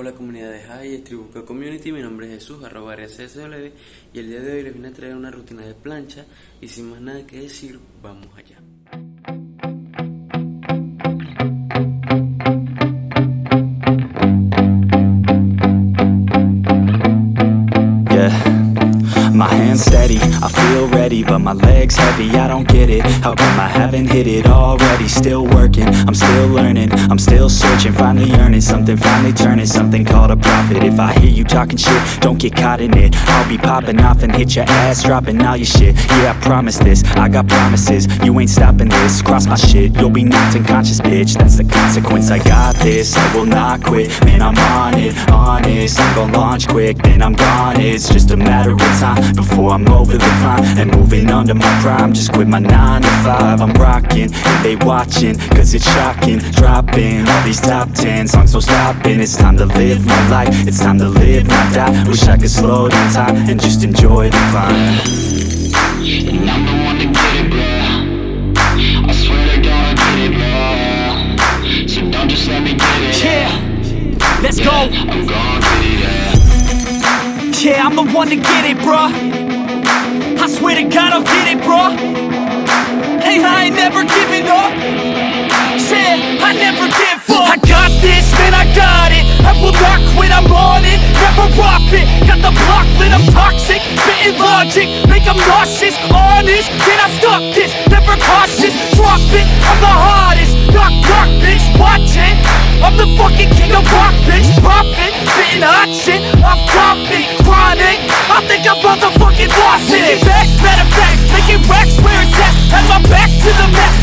Hola comunidad de Hive Street Workout Community, mi nombre es Jesús arroba arreaza-sw y el día de hoy les vine a traer una rutina de plancha y sin más nada que decir, vamos allá. My hands steady, I feel ready, but my legs heavy, I don't get it, how come I haven't hit it already? Still working, I'm still learning, I'm still searching, finally earning something, finally turning something called a profit. If I hear you talking shit, don't get caught in it, I'll be popping off and hit your ass, dropping all your shit. Yeah, I promise this, I got promises, you ain't stopping this, cross my shit, you'll be knocked unconscious, bitch, that's the consequence. I got this, I will not quit, man, I'm on it, honest, I'm gonna launch quick, then I'm gone, it's just a matter of time before I'm over the line and moving under my prime. Just quit my 9 to 5, I'm rocking and they watching, cause it's shocking, dropping all these top 10 songs, so stopping. It's time to live my life, it's time to live my die. Wish I could slow down time and just enjoy the climb. And I'm the one to get it, bruh, I swear to God I get it, bruh, so don't just let me get it. Yeah, let's go. I'm gonna get it, yeah, I'm the one to get it, bruh, I swear to God I'll get it, bruh. Hey, I ain't never giving up, yeah, I never give up. I got this, man, I got it, I will not quit, I'm on it, never off it. Got the block lit, I'm toxic, spitting logic, make them nauseous, honest, can I stop this? Never cautious, drop it, I'm the hardest, knock, knock, bitch, watch it. I'm the fucking king of rock, bitch, profit, spitting hot shit, I'm dropping, chronic, I think I'm motherfucking lost it. Take it back, matter of fact, making racks where it's at, have my back to the map,